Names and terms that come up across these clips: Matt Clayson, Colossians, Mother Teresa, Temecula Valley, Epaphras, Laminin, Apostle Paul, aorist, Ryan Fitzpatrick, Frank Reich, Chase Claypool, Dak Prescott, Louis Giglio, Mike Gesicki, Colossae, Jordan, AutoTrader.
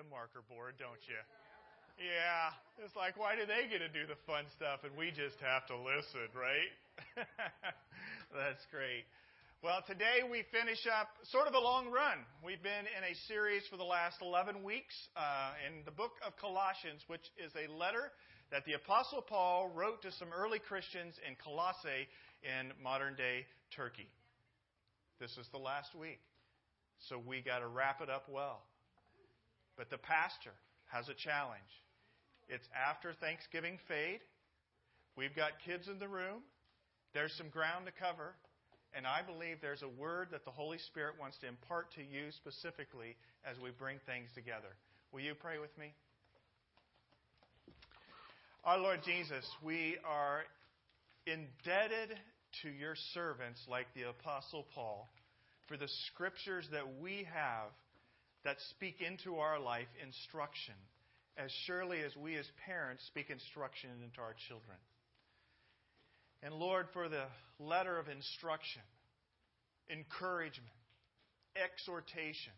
a marker board, don't you? Yeah. It's like, why do they get to do the fun stuff and we just have to listen, right? That's great. Well, today we finish up sort of a long run. We've been in a series for the last 11 weeks in the book of Colossians, which is a letter that the Apostle Paul wrote to some early Christians in Colossae in modern-day Turkey. This is the last week, so we got to wrap it up well. But the pastor has a challenge. It's after Thanksgiving fade. We've got kids in the room. There's some ground to cover. And I believe there's a word that the Holy Spirit wants to impart to you specifically as we bring things together. Will you pray with me? Our Lord Jesus, we are indebted to your servants like the Apostle Paul for the scriptures that we have that speak into our life instruction, as surely as we as parents speak instruction into our children. And Lord, for the letter of instruction, encouragement, exhortation,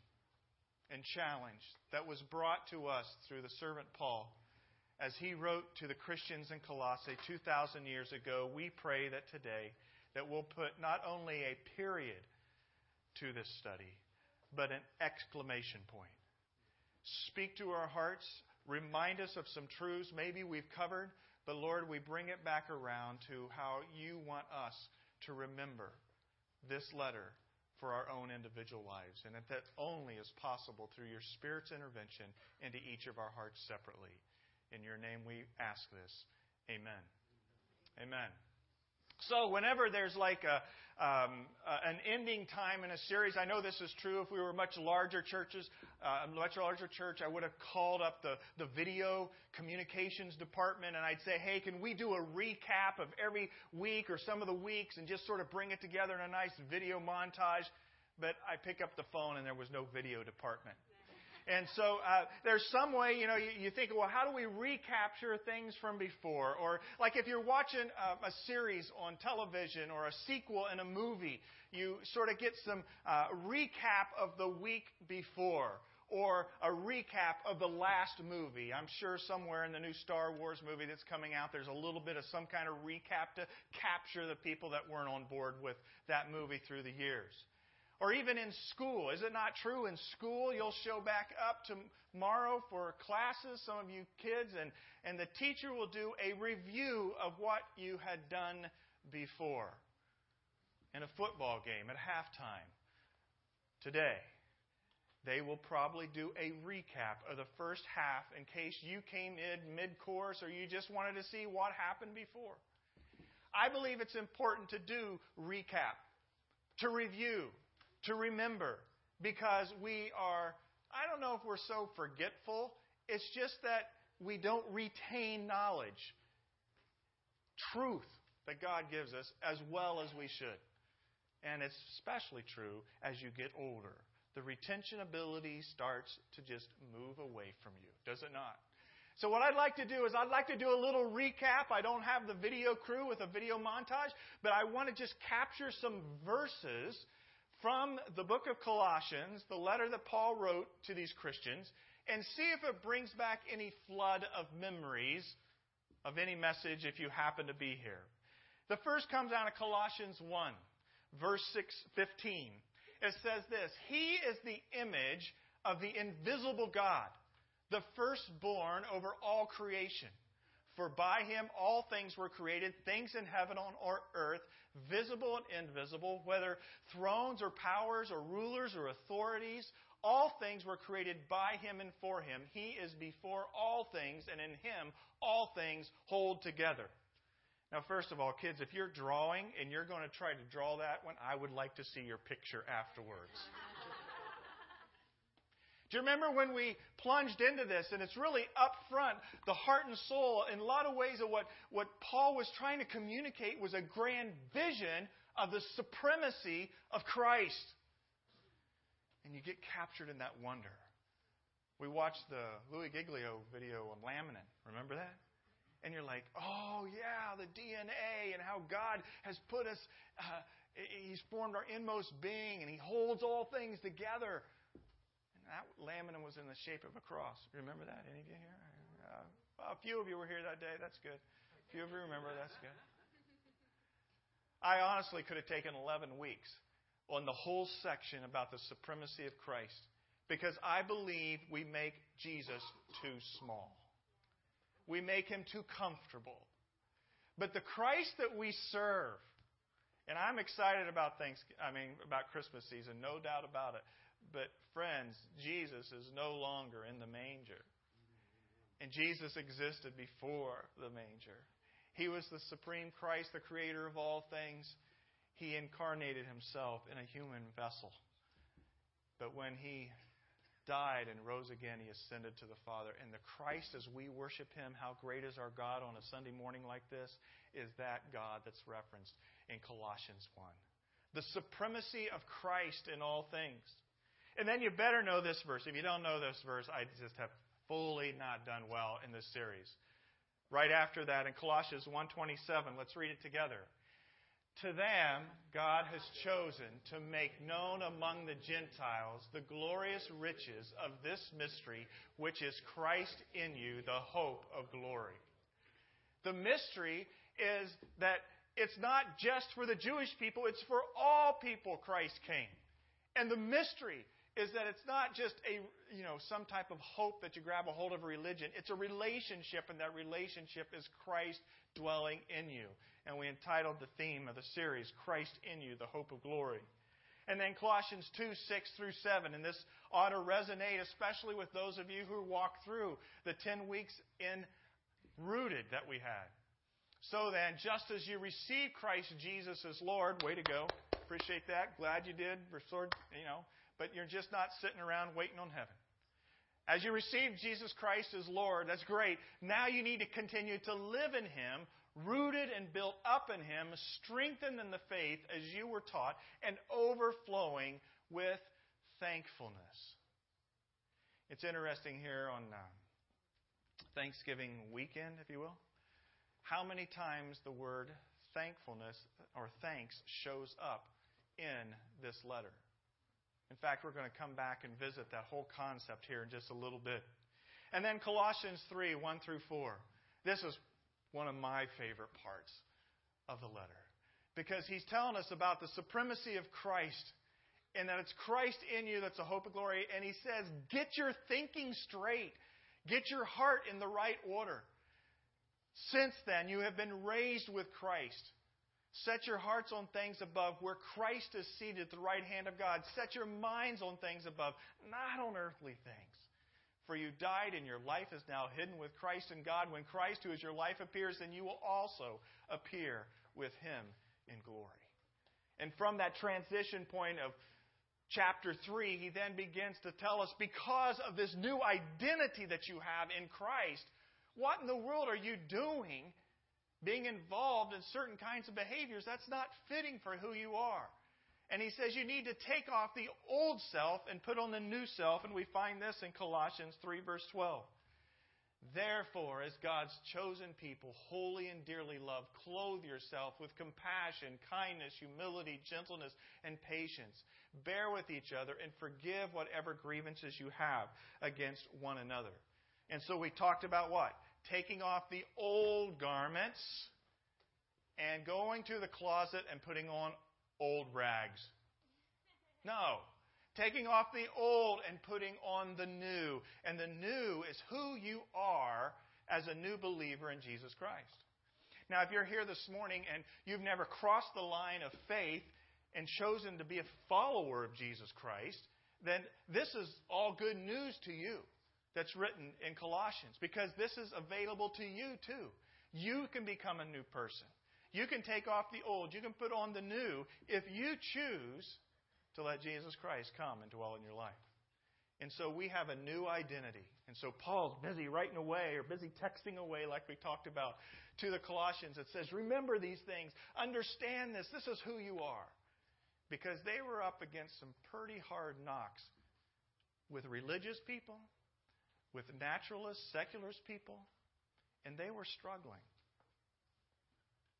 and challenge that was brought to us through the servant Paul as he wrote to the Christians in Colossae 2,000 years ago, we pray that today that we'll put not only a period to this study, but an exclamation point. Speak to our hearts. Remind us of some truths maybe we've covered, but Lord, we bring it back around to how you want us to remember this letter for our own individual lives. And that that only is possible through your Spirit's intervention into each of our hearts separately. In your name we ask this. Amen. Amen. So whenever there's like an ending time in a series, I know this is true. If we were a much larger church, I would have called up the video communications department and I'd say, hey, can we do a recap of every week or some of the weeks and just sort of bring it together in a nice video montage? But I pick up the phone and there was no video department. And so there's some way, you think, well, how do we recapture things from before? Or like if you're watching a series on television or a sequel in a movie, you sort of get some recap of the week before or a recap of the last movie. I'm sure somewhere in the new Star Wars movie that's coming out, there's a little bit of some kind of recap to capture the people that weren't on board with that movie through the years. Or even in school. Is it not true? In school, you'll show back up tomorrow for classes, some of you kids, and the teacher will do a review of what you had done before. In a football game at halftime today, they will probably do a recap of the first half in case you came in mid-course or you just wanted to see what happened before. I believe it's important to do recap, to review, to remember, because we are, I don't know if we're so forgetful. It's just that we don't retain knowledge, truth that God gives us as well as we should. And it's especially true as you get older. The retention ability starts to just move away from you, does it not? So what I'd like to do is I'd like to do a little recap. I don't have the video crew with a video montage, but I want to just capture some verses from the book of Colossians, the letter that Paul wrote to these Christians, and see if it brings back any flood of memories of any message if you happen to be here. The first comes out of Colossians 1, verse 15. It says this, "He is the image of the invisible God, the firstborn over all creation. For by him all things were created, things in heaven or earth, visible and invisible, whether thrones or powers or rulers or authorities. All things were created by him and for him. He is before all things, and in him all things hold together." Now, first of all, kids, if you're drawing and you're going to try to draw that one, I would like to see your picture afterwards. Do you remember when we plunged into this? And it's really up front, the heart and soul, in a lot of ways of what Paul was trying to communicate was a grand vision of the supremacy of Christ. And you get captured in that wonder. We watched the Louis Giglio video on Laminin. Remember that? And you're like, oh, yeah, the DNA and how God has put us, he's formed our inmost being and he holds all things together. That Laminin was in the shape of a cross. Remember that? Any of you here? A few of you were here that day. That's good. A few of you remember. That's good. I honestly could have taken 11 weeks on the whole section about the supremacy of Christ, because I believe we make Jesus too small. We make him too comfortable. But the Christ that we serve, and I'm excited about about Christmas season, no doubt about it. But friends, Jesus is no longer in the manger. And Jesus existed before the manger. He was the supreme Christ, the creator of all things. He incarnated himself in a human vessel. But when he died and rose again, he ascended to the Father. And the Christ, as we worship him, how great is our God on a Sunday morning like this, is that God that's referenced in Colossians 1. The supremacy of Christ in all things. And then you better know this verse. If you don't know this verse, I just have fully not done well in this series. Right after that, in Colossians 1:27, let's read it together. To them, God has chosen to make known among the Gentiles the glorious riches of this mystery, which is Christ in you, the hope of glory. The mystery is that it's not just for the Jewish people, it's for all people Christ came. And the mystery is that it's not just some type of hope that you grab a hold of a religion. It's a relationship, and that relationship is Christ dwelling in you. And we entitled the theme of the series, Christ in You, the Hope of Glory. And then Colossians 2:6-7, and this ought to resonate especially with those of you who walk through the 10 weeks in Rooted that we had. So then, just as you receive Christ Jesus as Lord, way to go. Appreciate that. Glad you did. Restored, but you're just not sitting around waiting on heaven. As you receive Jesus Christ as Lord, that's great. Now you need to continue to live in him, rooted and built up in him, strengthened in the faith as you were taught, and overflowing with thankfulness. It's interesting here on Thanksgiving weekend, if you will, how many times the word thankfulness or thanks shows up in this letter. In fact, we're going to come back and visit that whole concept here in just a little bit. And then Colossians 3:1-4. This is one of my favorite parts of the letter, because he's telling us about the supremacy of Christ and that it's Christ in you that's the hope of glory. And he says, get your thinking straight. Get your heart in the right order. Since then, you have been raised with Christ. Set your hearts on things above, where Christ is seated at the right hand of God. Set your minds on things above, not on earthly things. For you died, and your life is now hidden with Christ in God. When Christ, who is your life, appears, then you will also appear with him in glory. And from that transition point of chapter 3, he then begins to tell us, because of this new identity that you have in Christ, what in the world are you doing being involved in certain kinds of behaviors? That's not fitting for who you are. And he says you need to take off the old self and put on the new self. And we find this in Colossians 3:12. Therefore, as God's chosen people, holy and dearly loved, clothe yourself with compassion, kindness, humility, gentleness, and patience. Bear with each other and forgive whatever grievances you have against one another. And so we talked about what? Taking off the old garments and going to the closet and putting on old rags. No. Taking off the old and putting on the new. And the new is who you are as a new believer in Jesus Christ. Now, if you're here this morning and you've never crossed the line of faith and chosen to be a follower of Jesus Christ, then this is all good news to you. That's written in Colossians, because this is available to you too. You can become a new person. You can take off the old. You can put on the new if you choose to let Jesus Christ come and dwell in your life. And so we have a new identity. And so Paul's busy writing away or busy texting away, like we talked about, to the Colossians. It says, remember these things. Understand this. This is who you are. Because they were up against some pretty hard knocks with religious people, with naturalists, secularist people, and they were struggling.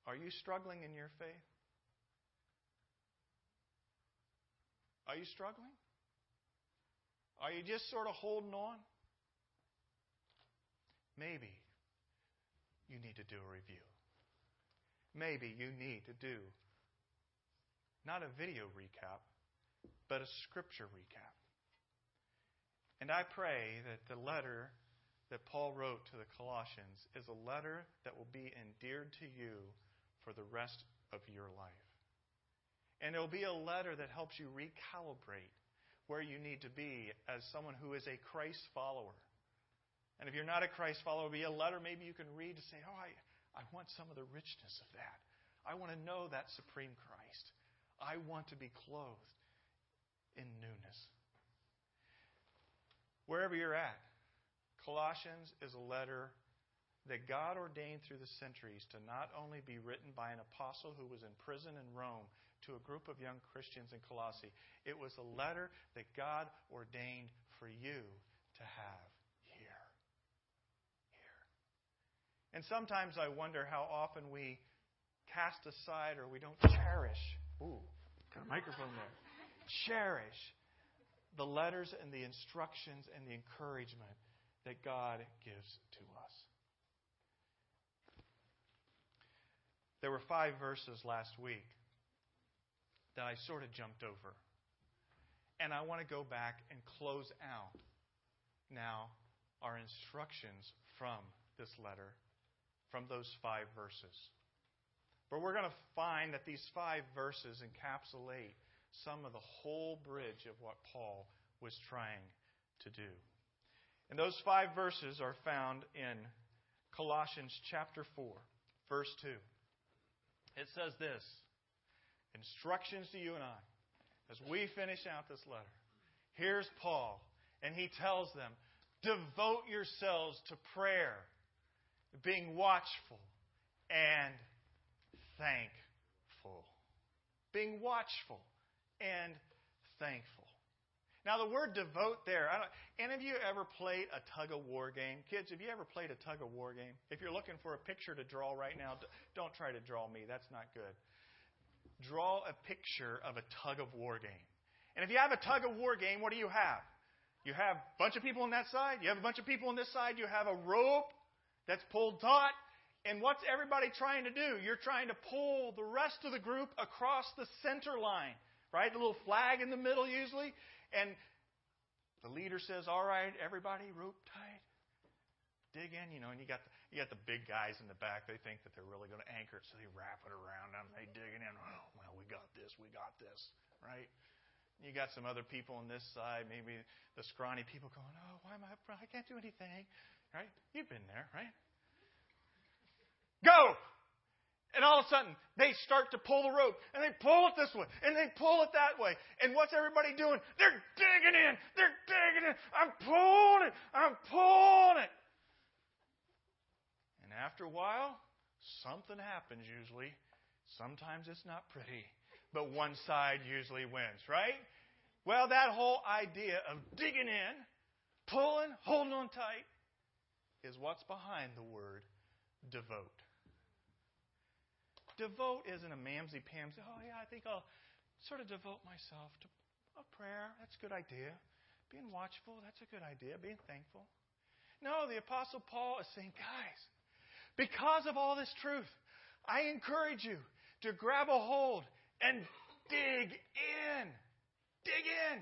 Are you struggling in your faith? Are you struggling? Are you just sort of holding on? Maybe you need to do a review. Maybe you need to do not a video recap, but a scripture recap. And I pray that the letter that Paul wrote to the Colossians is a letter that will be endeared to you for the rest of your life. And it will be a letter that helps you recalibrate where you need to be as someone who is a Christ follower. And if you're not a Christ follower, it'll be a letter maybe you can read to say, oh, I want some of the richness of that. I want to know that supreme Christ. I want to be clothed in newness. Wherever you're at, Colossians is a letter that God ordained through the centuries to not only be written by an apostle who was in prison in Rome to a group of young Christians in Colossae. It was a letter that God ordained for you to have here. Here. And sometimes I wonder how often we cast aside or we don't cherish. Ooh, got a microphone there. Cherish the letters and the instructions and the encouragement that God gives to us. There were 5 verses last week that I sort of jumped over. And I want to go back and close out now our instructions from this letter, from those 5 verses. But we're going to find that these 5 verses encapsulate some of the whole bridge of what Paul was trying to do. And those 5 verses are found in Colossians chapter 4, verse 2. It says this, instructions to you and I, as we finish out this letter. Here's Paul, and he tells them, devote yourselves to prayer, being watchful and thankful. Being watchful and thankful. Now, the word devote there, any of you ever played a tug-of-war game? Kids, have you ever played a tug-of-war game? If you're looking for a picture to draw right now, don't try to draw me. That's not good. Draw a picture of a tug-of-war game. And if you have a tug-of-war game, what do you have? You have a bunch of people on that side. You have a bunch of people on this side. You have a rope that's pulled taut. And what's everybody trying to do? You're trying to pull the rest of the group across the center line, right? The little flag in the middle usually. And the leader says, all right, everybody, rope tight. Dig in, and you got the big guys in the back. They think that they're really going to anchor it, so they wrap it around them. They dig it in. Oh, well, we got this, right? You got some other people on this side, maybe the scrawny people going, oh, why am I up front? I can't do anything, right? You've been there, right? Go! And all of a sudden, they start to pull the rope, and they pull it this way, and they pull it that way. And what's everybody doing? They're digging in. They're digging in. I'm pulling it. I'm pulling it. And after a while, something happens usually. Sometimes it's not pretty, but one side usually wins, right? Well, that whole idea of digging in, pulling, holding on tight is what's behind the word devote. Devote isn't a mamsy-pamsy, oh yeah, I think I'll sort of devote myself to a prayer. That's a good idea. Being watchful, that's a good idea. Being thankful. No, the Apostle Paul is saying, guys, because of all this truth, I encourage you to grab a hold and dig in. Dig in.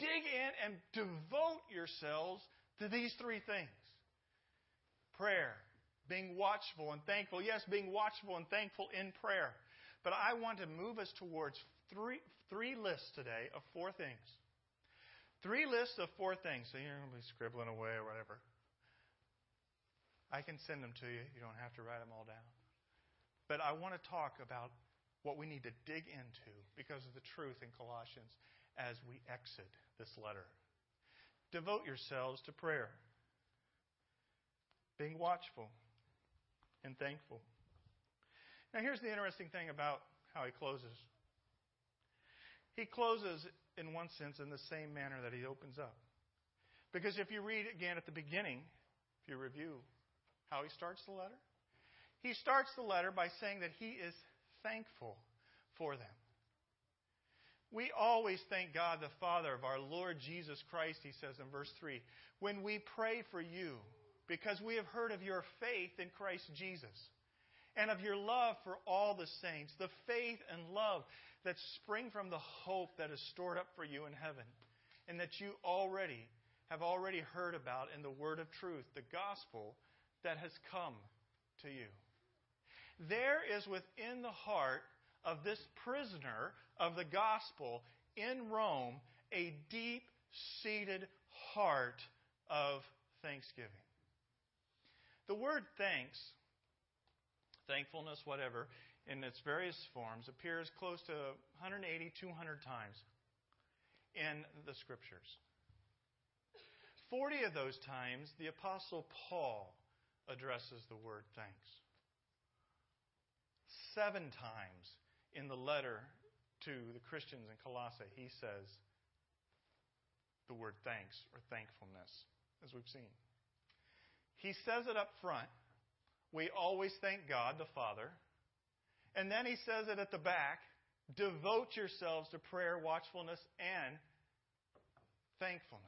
Dig in and devote yourselves to these 3 things. Prayer, being watchful and thankful. Yes, being watchful and thankful in prayer. But I want to move us towards three lists today of 4 things. 3 lists of 4 things. So you're going to be scribbling away or whatever. I can send them to you. You don't have to write them all down. But I want to talk about what we need to dig into because of the truth in Colossians as we exit this letter. Devote yourselves to prayer, being watchful and thankful. Now, here's the interesting thing about how he closes. He closes, in one sense, in the same manner that he opens up. Because if you read again at the beginning, if you review how he starts the letter? He starts the letter by saying that he is thankful for them. We always thank God, the Father of our Lord Jesus Christ, he says in verse 3, when we pray for you, because we have heard of your faith in Christ Jesus and of your love for all the saints, the faith and love that spring from the hope that is stored up for you in heaven and that you have already heard about in the word of truth, the gospel that has come to you. There is within the heart of this prisoner of the gospel in Rome a deep-seated heart of thanksgiving. The word thanks, thankfulness, whatever, in its various forms, appears close to 180, 200 times in the Scriptures. 40 of those times, the Apostle Paul addresses the word thanks. 7 times in the letter to the Christians in Colossae, he says the word thanks or thankfulness, as we've seen. He says it up front. We always thank God, the Father. And then he says it at the back. Devote yourselves to prayer, watchfulness, and thankfulness.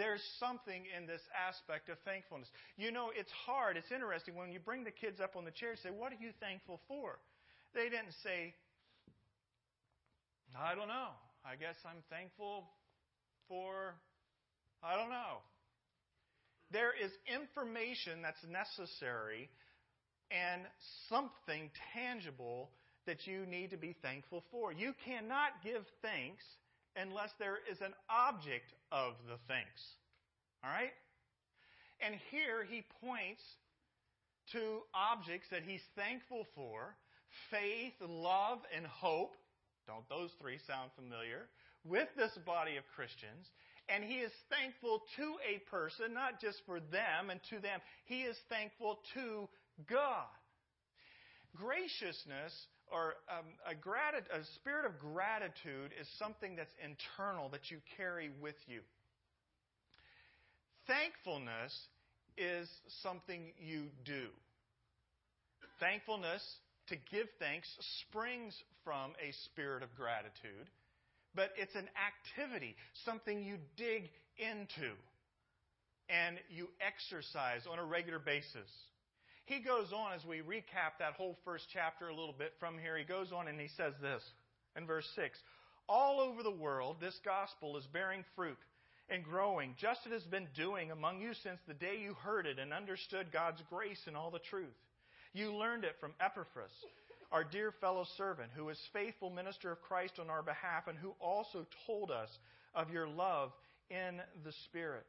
There's something in this aspect of thankfulness. You know, it's hard. It's interesting. When you bring the kids up on the chair and say, what are you thankful for? They didn't say, I don't know. I guess I'm thankful for, I don't know. There is information that's necessary and something tangible that you need to be thankful for. You cannot give thanks unless there is an object of the thanks. All right? And here he points to objects that he's thankful for: faith, love, and hope. Don't those three sound familiar? With this body of Christians. And he is thankful to a person, not just for them and to them. He is thankful to God. Graciousness or a spirit of gratitude is something that's internal that you carry with you. Thankfulness is something you do. Thankfulness, to give thanks, springs from a spirit of gratitude. But it's an activity, something you dig into and you exercise on a regular basis. He goes on, as we recap that whole first chapter a little bit from here, he goes on and he says this in verse 6. All over the world, this gospel is bearing fruit and growing, just as it has been doing among you since the day you heard it and understood God's grace and all the truth. You learned it from Epaphras, our dear fellow servant, who is faithful minister of Christ on our behalf and who also told us of your love in the Spirit.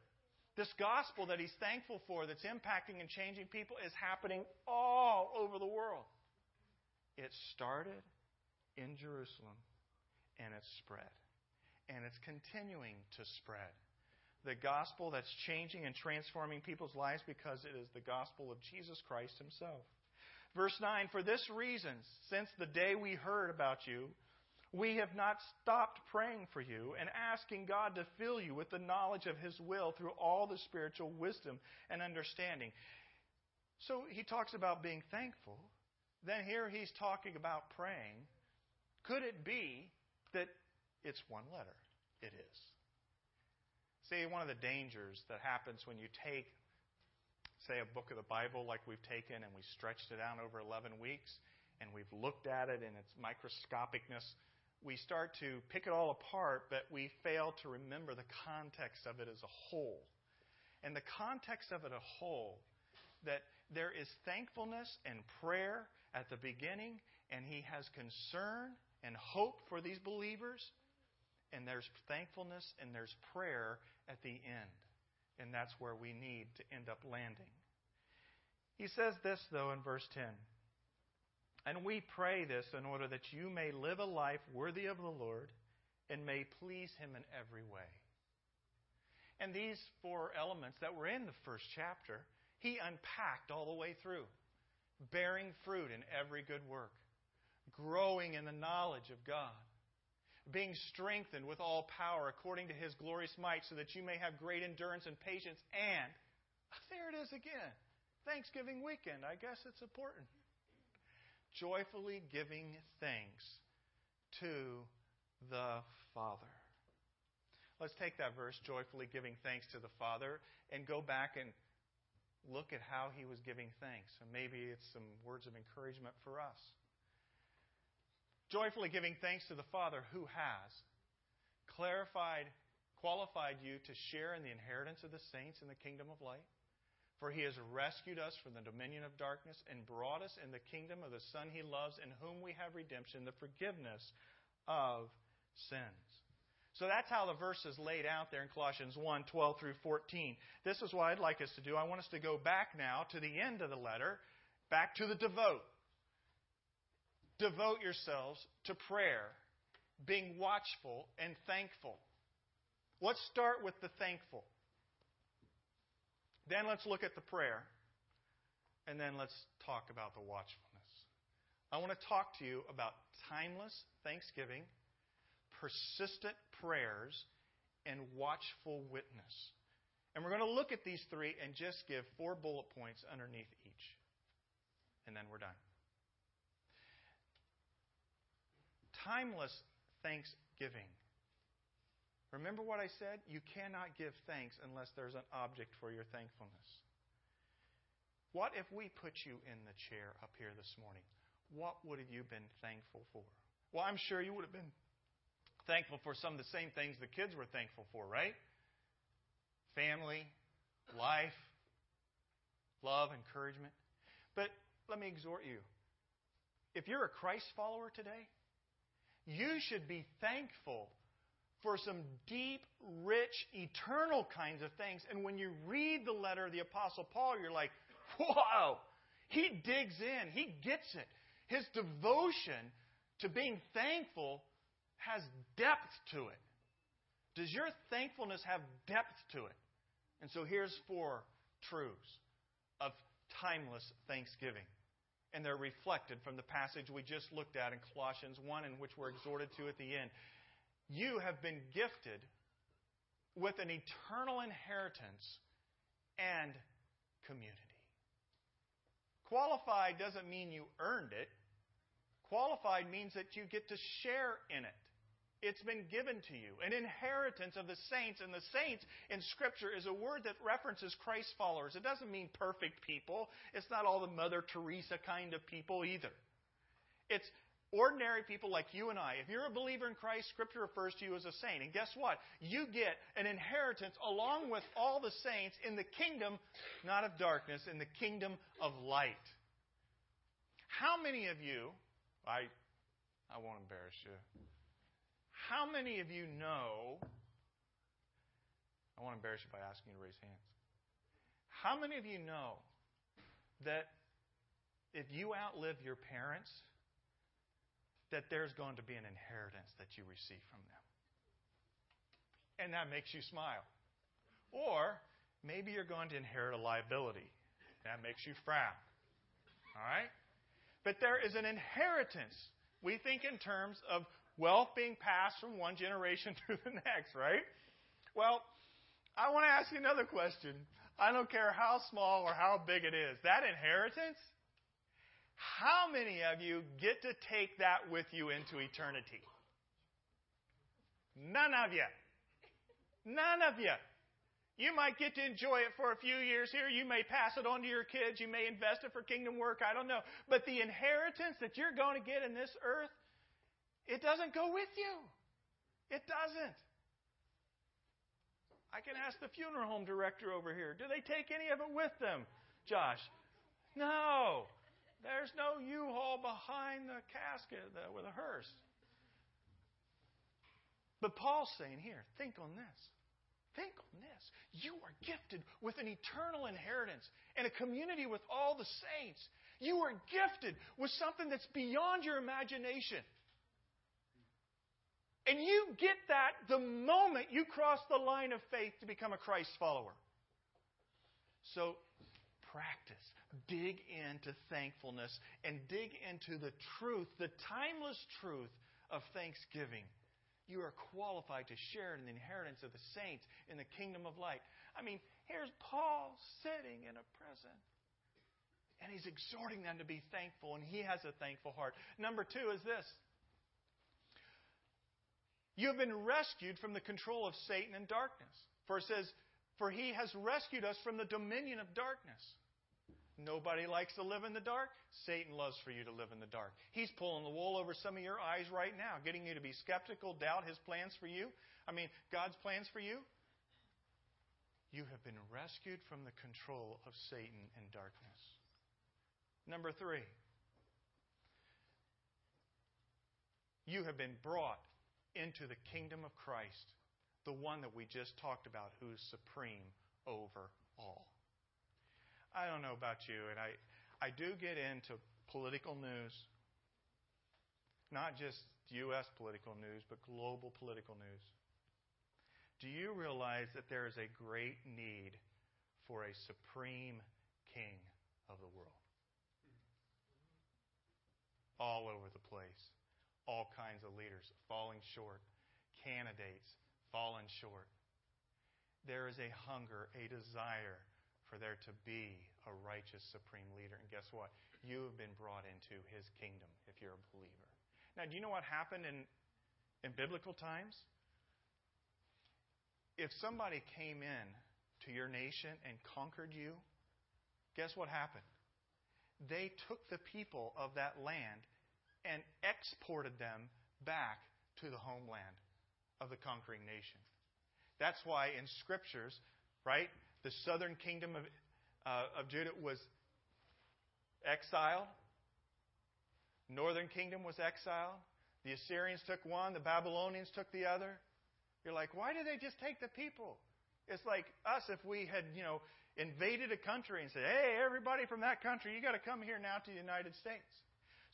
This gospel that he's thankful for, that's impacting and changing people, is happening all over the world. It started in Jerusalem, and it's spread. And it's continuing to spread. The gospel that's changing and transforming people's lives because it is the gospel of Jesus Christ himself. Verse 9, for this reason, since the day we heard about you, we have not stopped praying for you and asking God to fill you with the knowledge of his will through all the spiritual wisdom and understanding. So he talks about being thankful. Then here he's talking about praying. Could it be that it's one letter? It is. See, one of the dangers that happens when you take, say, a book of the Bible like we've taken and we stretched it out over 11 weeks and we've looked at it in its microscopicness, we start to pick it all apart, but we fail to remember the context of it as a whole. And the context of it as a whole, that there is thankfulness and prayer at the beginning, and he has concern and hope for these believers, and there's thankfulness and there's prayer at the end. And that's where we need to end up landing. He says this, though, in verse 10. And we pray this in order that you may live a life worthy of the Lord and may please him in every way. And these four elements that were in the first chapter, he unpacked all the way through. Bearing fruit in every good work. Growing in the knowledge of God. Being strengthened with all power according to his glorious might, so that you may have great endurance and patience. And, there it is again, Thanksgiving weekend. I guess it's important. Joyfully giving thanks to the Father. Let's take that verse, joyfully giving thanks to the Father, and go back and look at how he was giving thanks. And maybe it's some words of encouragement for us. Joyfully giving thanks to the Father who has qualified you to share in the inheritance of the saints in the kingdom of light. For he has rescued us from the dominion of darkness and brought us in the kingdom of the Son he loves, in whom we have redemption, the forgiveness of sins. So that's how the verse is laid out there in Colossians 1, 12 through 14. This is what I'd like us to do. I want us to go back now to the end of the letter, back to the devote. Devote yourselves to prayer, being watchful and thankful. Let's start with the thankful. Then let's look at the prayer. And then let's talk about the watchfulness. I want to talk to you about timeless thanksgiving, persistent prayers, and watchful witness. And we're going to look at these three and just give 4 bullet points underneath each. And then we're done. Timeless thanksgiving. Remember what I said? You cannot give thanks unless there's an object for your thankfulness. What if we put you in the chair up here this morning? What would have you been thankful for? Well, I'm sure you would have been thankful for some of the same things the kids were thankful for, right? Family, life, love, encouragement. But let me exhort you. If you're a Christ follower today, you should be thankful for some deep, rich, eternal kinds of things. And when you read the letter of the Apostle Paul, you're like, whoa, he digs in. He gets it. His devotion to being thankful has depth to it. Does your thankfulness have depth to it? And so here's 4 truths of timeless thanksgiving. And they're reflected from the passage we just looked at in Colossians 1, in which we're exhorted to at the end. You have been gifted with an eternal inheritance and community. Qualified doesn't mean you earned it. Qualified means that you get to share in it. It's been given to you. An inheritance of the saints. And the saints in Scripture is a word that references Christ followers. It doesn't mean perfect people. It's not all the Mother Teresa kind of people either. It's ordinary people like you and I. If you're a believer in Christ, Scripture refers to you as a saint. And guess what? You get an inheritance along with all the saints in the kingdom, not of darkness, in the kingdom of light. How many of you, I won't embarrass you. How many of you know? I won't embarrass you by asking you to raise hands. How many of you know that if you outlive your parents, that there's going to be an inheritance that you receive from them? And that makes you smile. Or maybe you're going to inherit a liability. That makes you frown. All right? But there is an inheritance. We think in terms of wealth being passed from one generation to the next, right? Well, I want to ask you another question. I don't care how small or how big it is. That inheritance, how many of you get to take that with you into eternity? None of you. None of you. You might get to enjoy it for a few years here. You may pass it on to your kids. You may invest it for kingdom work. I don't know. But the inheritance that you're going to get in this earth, it doesn't go with you. It doesn't. I can ask the funeral home director over here. Do they take any of it with them, Josh? No. There's no U-Haul behind the casket with a hearse. But Paul's saying here, think on this. Think on this. You are gifted with an eternal inheritance and a community with all the saints. You are gifted with something that's beyond your imagination. And you get that the moment you cross the line of faith to become a Christ follower. So practice. Dig into thankfulness and dig into the truth, the timeless truth of thanksgiving. You are qualified to share in the inheritance of the saints in the kingdom of light. I mean, here's Paul sitting in a prison. And he's exhorting them to be thankful, and he has a thankful heart. Number 2 is this. You have been rescued from the control of Satan and darkness. For it says, for he has rescued us from the dominion of darkness. Nobody likes to live in the dark. Satan loves for you to live in the dark. He's pulling the wool over some of your eyes right now, getting you to be skeptical, doubt his plans for you. I mean, God's plans for you. You have been rescued from the control of Satan and darkness. Number three, you have been brought into the kingdom of Christ, the one that we just talked about, who's supreme over all. I don't know about you, and I do get into political news. Not just U.S. political news, but global political news. Do you realize that there is a great need for a supreme king of the world? All over the place. All kinds of leaders falling short. Candidates falling short. There is a hunger, a desire for there to be a righteous supreme leader. And guess what? You have been brought into his kingdom if you're a believer. Now, do you know what happened in biblical times? If somebody came in to your nation and conquered you, guess what happened? They took the people of that land and exported them back to the homeland of the conquering nation. That's why in scriptures, right? The southern kingdom of Judah was exiled. Northern kingdom was exiled. The Assyrians took one. The Babylonians took the other. You're like, why did they just take the people? It's like us if we had, invaded a country and said, hey, everybody from that country, you got to come here now to the United States.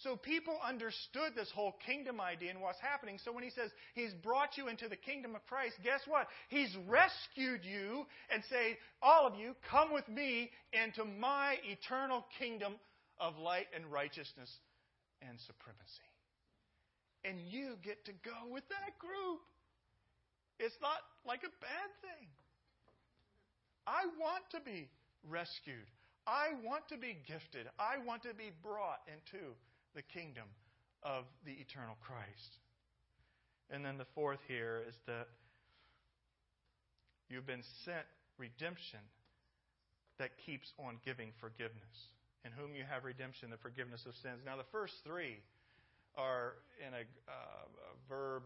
So people understood this whole kingdom idea and what's happening. So when he says he's brought you into the kingdom of Christ, guess what? He's rescued you and say, all of you, come with me into my eternal kingdom of light and righteousness and supremacy. And you get to go with that group. It's not like a bad thing. I want to be rescued. I want to be gifted. I want to be brought into the kingdom of the eternal Christ. And then the fourth here is that you've been sent redemption that keeps on giving forgiveness. In whom you have redemption, the forgiveness of sins. Now the first three are in a verb,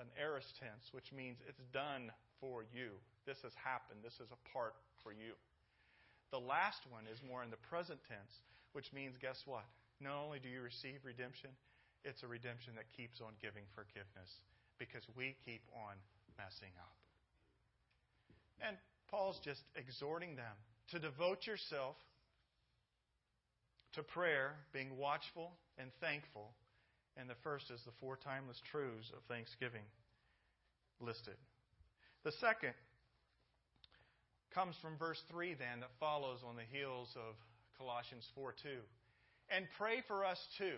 an aorist tense, which means it's done for you. This has happened. This is a part for you. The last one is more in the present tense, which means, guess what? Not only do you receive redemption, it's a redemption that keeps on giving forgiveness because we keep on messing up. And Paul's just exhorting them to devote yourself to prayer, being watchful and thankful. And the first is the four timeless truths of thanksgiving listed. The second comes from verse 3 then that follows on the heels of Colossians 4:2. And pray for us too,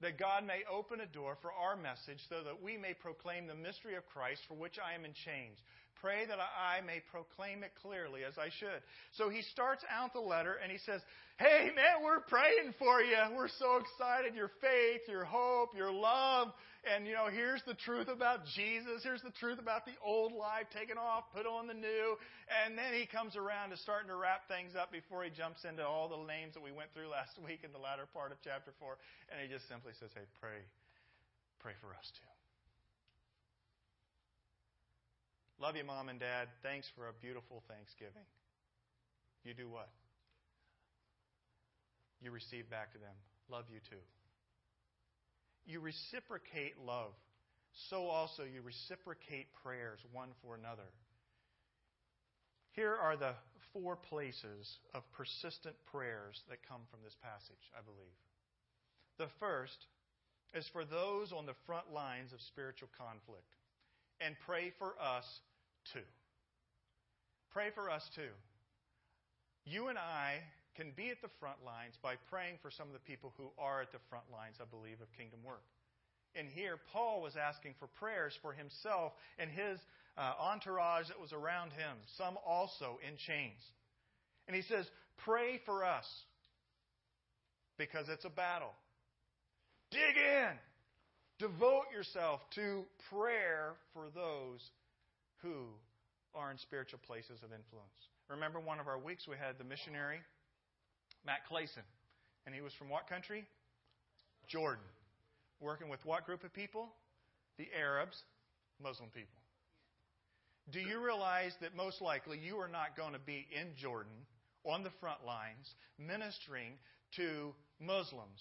that God may open a door for our message so that we may proclaim the mystery of Christ for which I am in chains. Pray that I may proclaim it clearly as I should. So he starts out the letter and he says, hey man, we're praying for you. We're so excited. Your faith, your hope, your love. And here's the truth about Jesus. Here's the truth about the old life taken off, put on the new. And then he comes around to starting to wrap things up before he jumps into all the names that we went through last week in the latter part of chapter 4. And he just simply says, hey, pray for us too. Love you, Mom and Dad. Thanks for a beautiful Thanksgiving. You do what? You receive back to them. Love you too. You reciprocate love. So also you reciprocate prayers one for another. Here are the four places of persistent prayers that come from this passage, I believe. The first is for those on the front lines of spiritual conflict. And pray for us too. Pray for us too. You and I can be at the front lines by praying for some of the people who are at the front lines, I believe, of kingdom work. And here, Paul was asking for prayers for himself and his entourage that was around him, some also in chains. And he says, pray for us because it's a battle. Dig in. Devote yourself to prayer for those who are in spiritual places of influence. Remember one of our weeks we had the missionary, Matt Clayson. And he was from what country? Jordan. Working with what group of people? The Arabs, Muslim people. Do you realize that most likely you are not going to be in Jordan on the front lines ministering to Muslims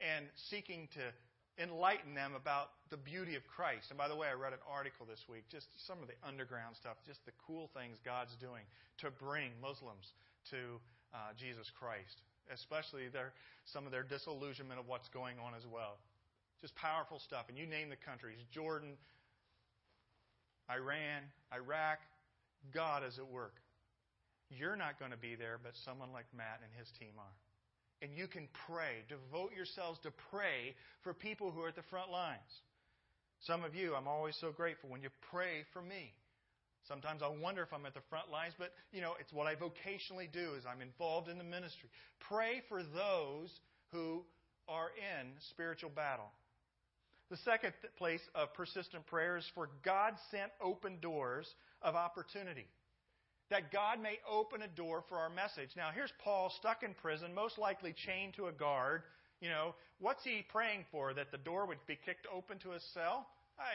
and seeking to enlighten them about the beauty of Christ? And by the way, I read an article this week, just some of the underground stuff, just the cool things God's doing to bring Muslims to Jesus Christ, especially some of their disillusionment of what's going on as well. Just powerful stuff. And you name the countries, Jordan, Iran, Iraq, God is at work. You're not going to be there, but someone like Matt and his team are. And you can pray. Devote yourselves to pray for people who are at the front lines. Some of you, I'm always so grateful when you pray for me. Sometimes I wonder if I'm at the front lines, but, it's what I vocationally do is I'm involved in the ministry. Pray for those who are in spiritual battle. The second place of persistent prayer is for God-sent open doors of opportunity, that God may open a door for our message. Now, here's Paul stuck in prison, most likely chained to a guard. What's he praying for? That the door would be kicked open to his cell?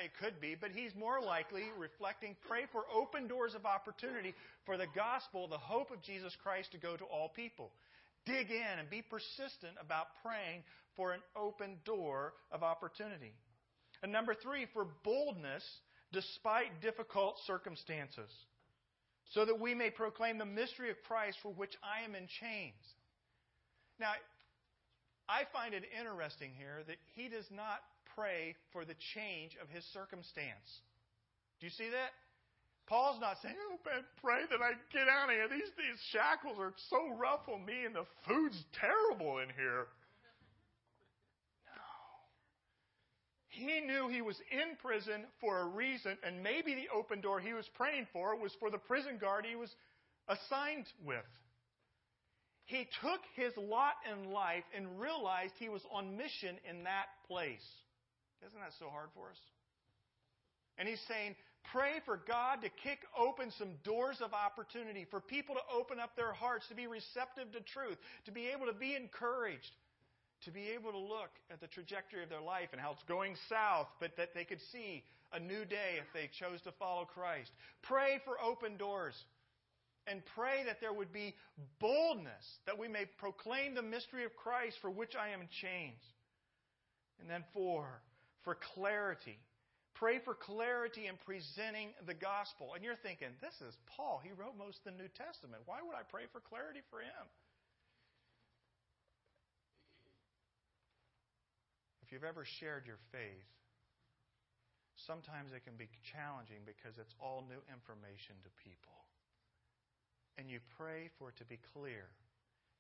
It could be, but he's more likely reflecting, pray for open doors of opportunity for the gospel, the hope of Jesus Christ to go to all people. Dig in and be persistent about praying for an open door of opportunity. And number three, for boldness despite difficult circumstances, so that we may proclaim the mystery of Christ for which I am in chains. Now, I find it interesting here that he does not pray for the change of his circumstance. Do you see that? Paul's not saying, pray that I get out of here. These shackles are so rough on me and the food's terrible in here. He knew he was in prison for a reason, and maybe the open door he was praying for was for the prison guard he was assigned with. He took his lot in life and realized he was on mission in that place. Isn't that so hard for us? And he's saying, pray for God to kick open some doors of opportunity, for people to open up their hearts, to be receptive to truth, to be able to be encouraged, to be able to look at the trajectory of their life and how it's going south, but that they could see a new day if they chose to follow Christ. Pray for open doors and pray that there would be boldness, that we may proclaim the mystery of Christ for which I am in chains. And then four, for clarity. Pray for clarity in presenting the gospel. And you're thinking, this is Paul. He wrote most of the New Testament. Why would I pray for clarity for him? If you've ever shared your faith, sometimes it can be challenging because it's all new information to people. And you pray for it to be clear,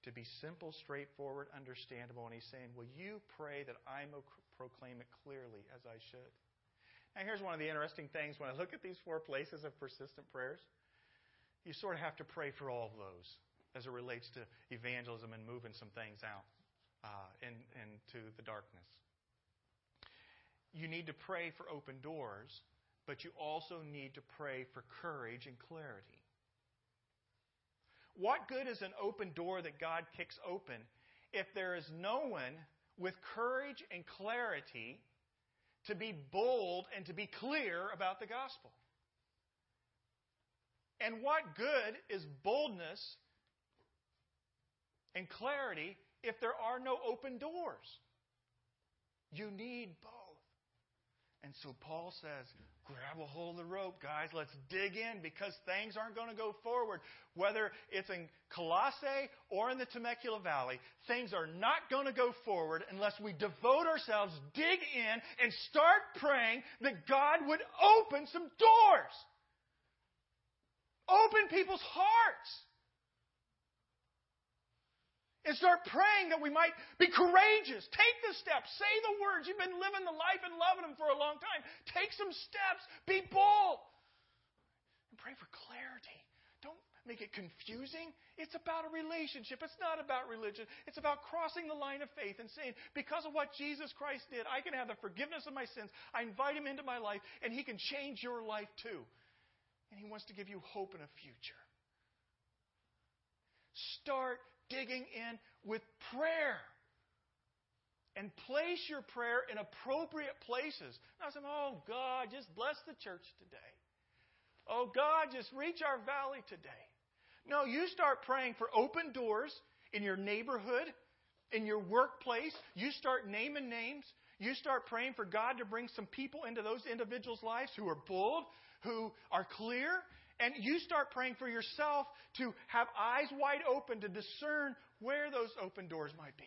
to be simple, straightforward, understandable. And he's saying, will you pray that I proclaim it clearly as I should? Now here's one of the interesting things. When I look at these four places of persistent prayers, you sort of have to pray for all of those as it relates to evangelism and moving some things out into the darkness. You need to pray for open doors, but you also need to pray for courage and clarity. What good is an open door that God kicks open if there is no one with courage and clarity to be bold and to be clear about the gospel? And what good is boldness and clarity if there are no open doors? You need both. And so Paul says, grab a hold of the rope, guys. Let's dig in, because things aren't going to go forward. Whether it's in Colossae or in the Temecula Valley, things are not going to go forward unless we devote ourselves, dig in, and start praying that God would open some doors. Open people's hearts. And start praying that we might be courageous. Take the steps. Say the words. You've been living the life and loving them for a long time. Take some steps. Be bold. And pray for clarity. Don't make it confusing. It's about a relationship. It's not about religion. It's about crossing the line of faith and saying, because of what Jesus Christ did, I can have the forgiveness of my sins. I invite him into my life, and he can change your life too. And he wants to give you hope and a future. Start digging in with prayer. And place your prayer in appropriate places. Not saying, oh, God, just bless the church today. Oh, God, just reach our valley today. No, you start praying for open doors in your neighborhood, in your workplace. You start naming names. You start praying for God to bring some people into those individuals' lives who are bold, who are clear. And you start praying for yourself to have eyes wide open to discern where those open doors might be.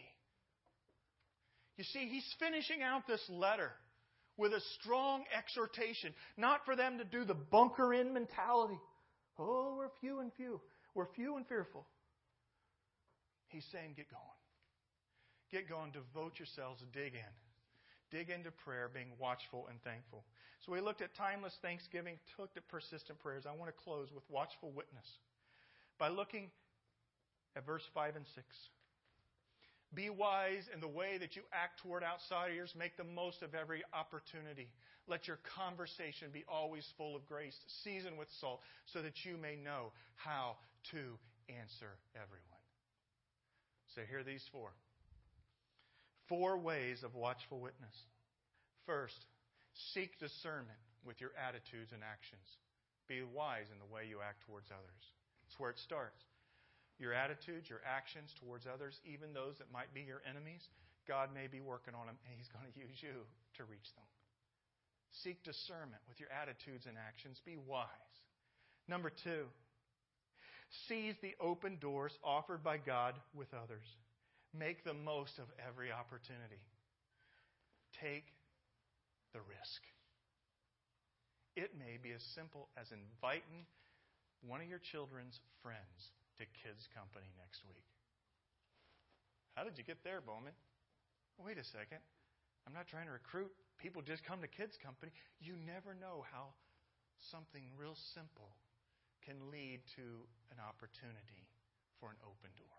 You see, he's finishing out this letter with a strong exhortation, not for them to do the bunker-in mentality. Oh, we're few and few. We're few and fearful. He's saying, get going. Get going. Devote yourselves. Dig in. Dig into prayer, being watchful and thankful. So we looked at timeless thanksgiving, looked at persistent prayers. I want to close with watchful witness by looking at verse 5 and 6. Be wise in the way that you act toward outsiders. Make the most of every opportunity. Let your conversation be always full of grace, seasoned with salt, so that you may know how to answer everyone. So here are these four. Four ways of watchful witness. First, seek discernment with your attitudes and actions. Be wise in the way you act towards others. That's where it starts. Your attitudes, your actions towards others, even those that might be your enemies, God may be working on them, and he's going to use you to reach them. Seek discernment with your attitudes and actions. Be wise. Number two, seize the open doors offered by God with others. Make the most of every opportunity. Take the risk. It may be as simple as inviting one of your children's friends to kids' company next week. How did you get there, Bowman? Wait a second. I'm not trying to recruit. People just come to kids' company. You never know how something real simple can lead to an opportunity for an open door.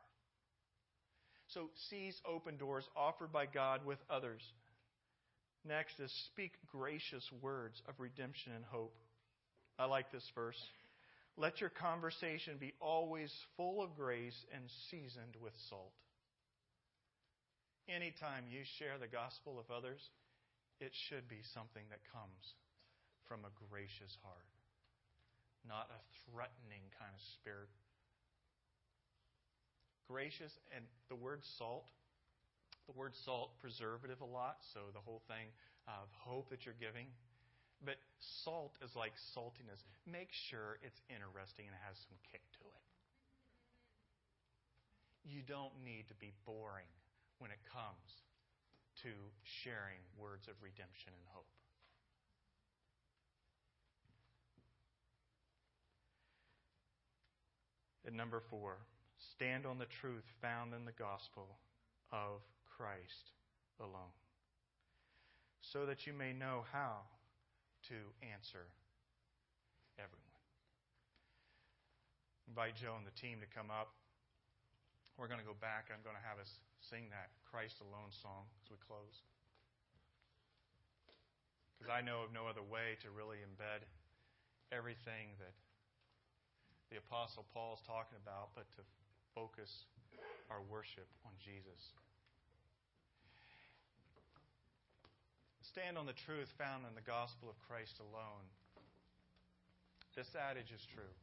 So seize open doors offered by God with others. Next is speak gracious words of redemption and hope. I like this verse. Let your conversation be always full of grace and seasoned with salt. Anytime you share the gospel of others, it should be something that comes from a gracious heart, not a threatening kind of spirit. Gracious, and the word salt, preservative a lot, so the whole thing of hope that you're giving. But salt is like saltiness. Make sure it's interesting and has some kick to it. You don't need to be boring when it comes to sharing words of redemption and hope. And number four, stand on the truth found in the gospel of Christ alone, so that you may know how to answer everyone. Invite Joe and the team to come up. We're going to go back. I'm going to have us sing that Christ Alone song as we close, because I know of no other way to really embed everything that the Apostle Paul is talking about, but to focus our worship on Jesus. Stand on the truth found in the gospel of Christ alone. This adage is true.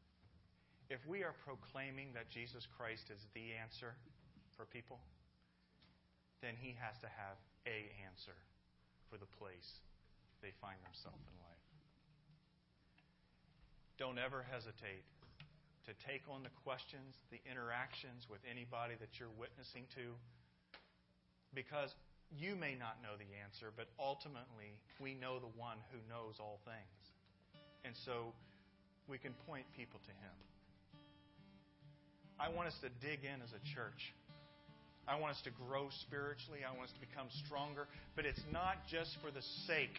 If we are proclaiming that Jesus Christ is the answer for people, then he has to have an answer for the place they find themselves in life. Don't ever hesitate to take on the questions, the interactions with anybody that you're witnessing to, because you may not know the answer, but ultimately we know the one who knows all things. And so we can point people to him. I want us to dig in as a church. I want us to grow spiritually. I want us to become stronger. But it's not just for the sake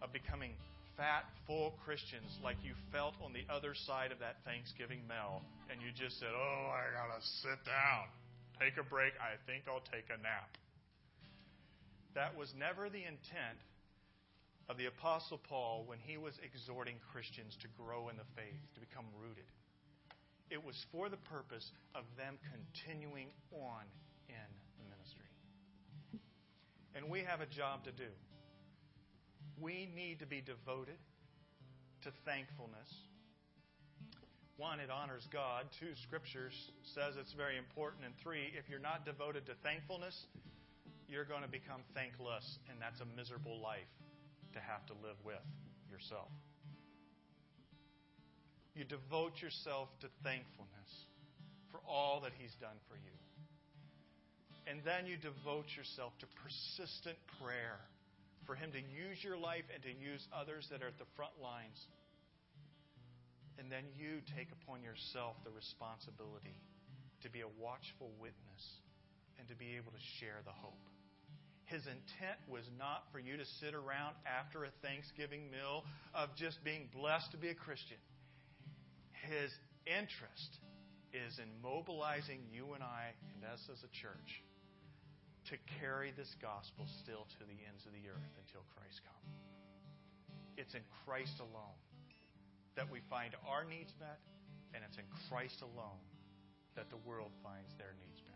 of becoming fat, full Christians like you felt on the other side of that Thanksgiving meal, and you just said, oh, I got to sit down, take a break, I think I'll take a nap. That was never the intent of the Apostle Paul when he was exhorting Christians to grow in the faith, to become rooted. It was for the purpose of them continuing on in the ministry. And we have a job to do. We need to be devoted to thankfulness. One, it honors God. Two, Scripture says it's very important. And three, if you're not devoted to thankfulness, you're going to become thankless, and that's a miserable life to have to live with yourself. You devote yourself to thankfulness for all that He's done for you. And then you devote yourself to persistent prayer for Him to use your life and to use others that are at the front lines. And then you take upon yourself the responsibility to be a watchful witness and to be able to share the hope. His intent was not for you to sit around after a Thanksgiving meal of just being blessed to be a Christian. His interest is in mobilizing you and I, and us as a church, to carry this gospel still to the ends of the earth until Christ comes. It's in Christ alone that we find our needs met, and it's in Christ alone that the world finds their needs met.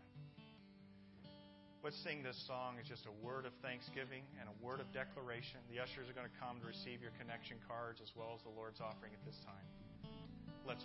Let's sing this song. It's just a word of thanksgiving and a word of declaration. The ushers are going to come to receive your connection cards as well as the Lord's offering at this time. Let's